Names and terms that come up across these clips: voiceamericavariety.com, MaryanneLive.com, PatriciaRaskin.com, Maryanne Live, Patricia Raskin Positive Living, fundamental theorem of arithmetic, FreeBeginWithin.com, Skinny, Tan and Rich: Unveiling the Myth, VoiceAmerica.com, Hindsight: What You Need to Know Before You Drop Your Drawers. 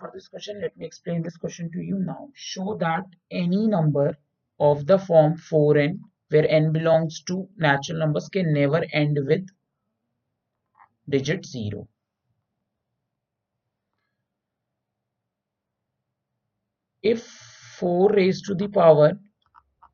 for this question. Let me explain this question to you now. Show that any number of the form 4n, where n belongs to natural numbers, can never end with digit 0. If 4 raised to the power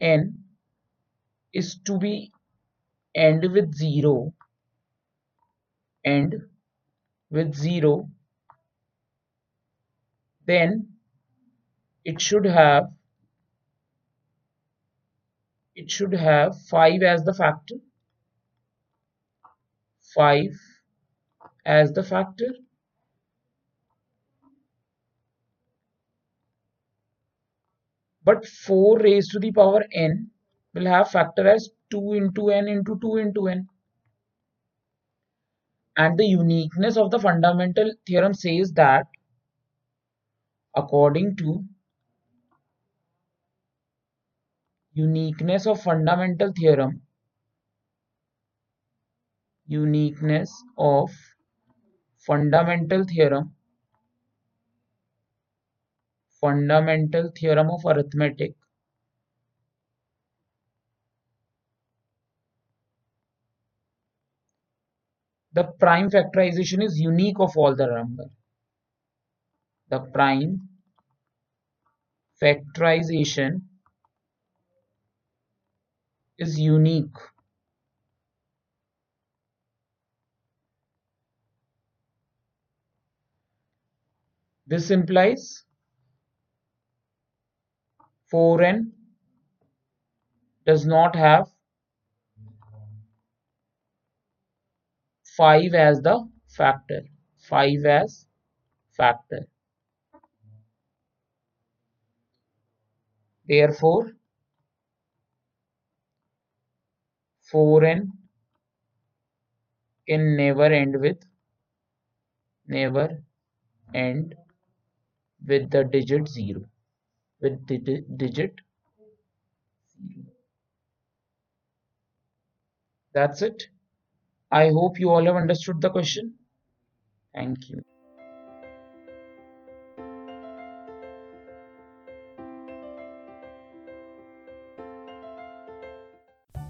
n is to be end with 0, then it should have 5 as the factor, 5 as the factor, but 4 raised to the power n will have factor as 2 into n into 2 into n. And the uniqueness of the fundamental theorem says that fundamental theorem of arithmetic . The prime factorization is unique of all the number. The prime factorization is unique . This implies 4n does not have 5 as the factor, 5 as factor. Therefore, 4n can never end with the digit 0, with the digit 0. That's it. I hope you all have understood the question. Thank you.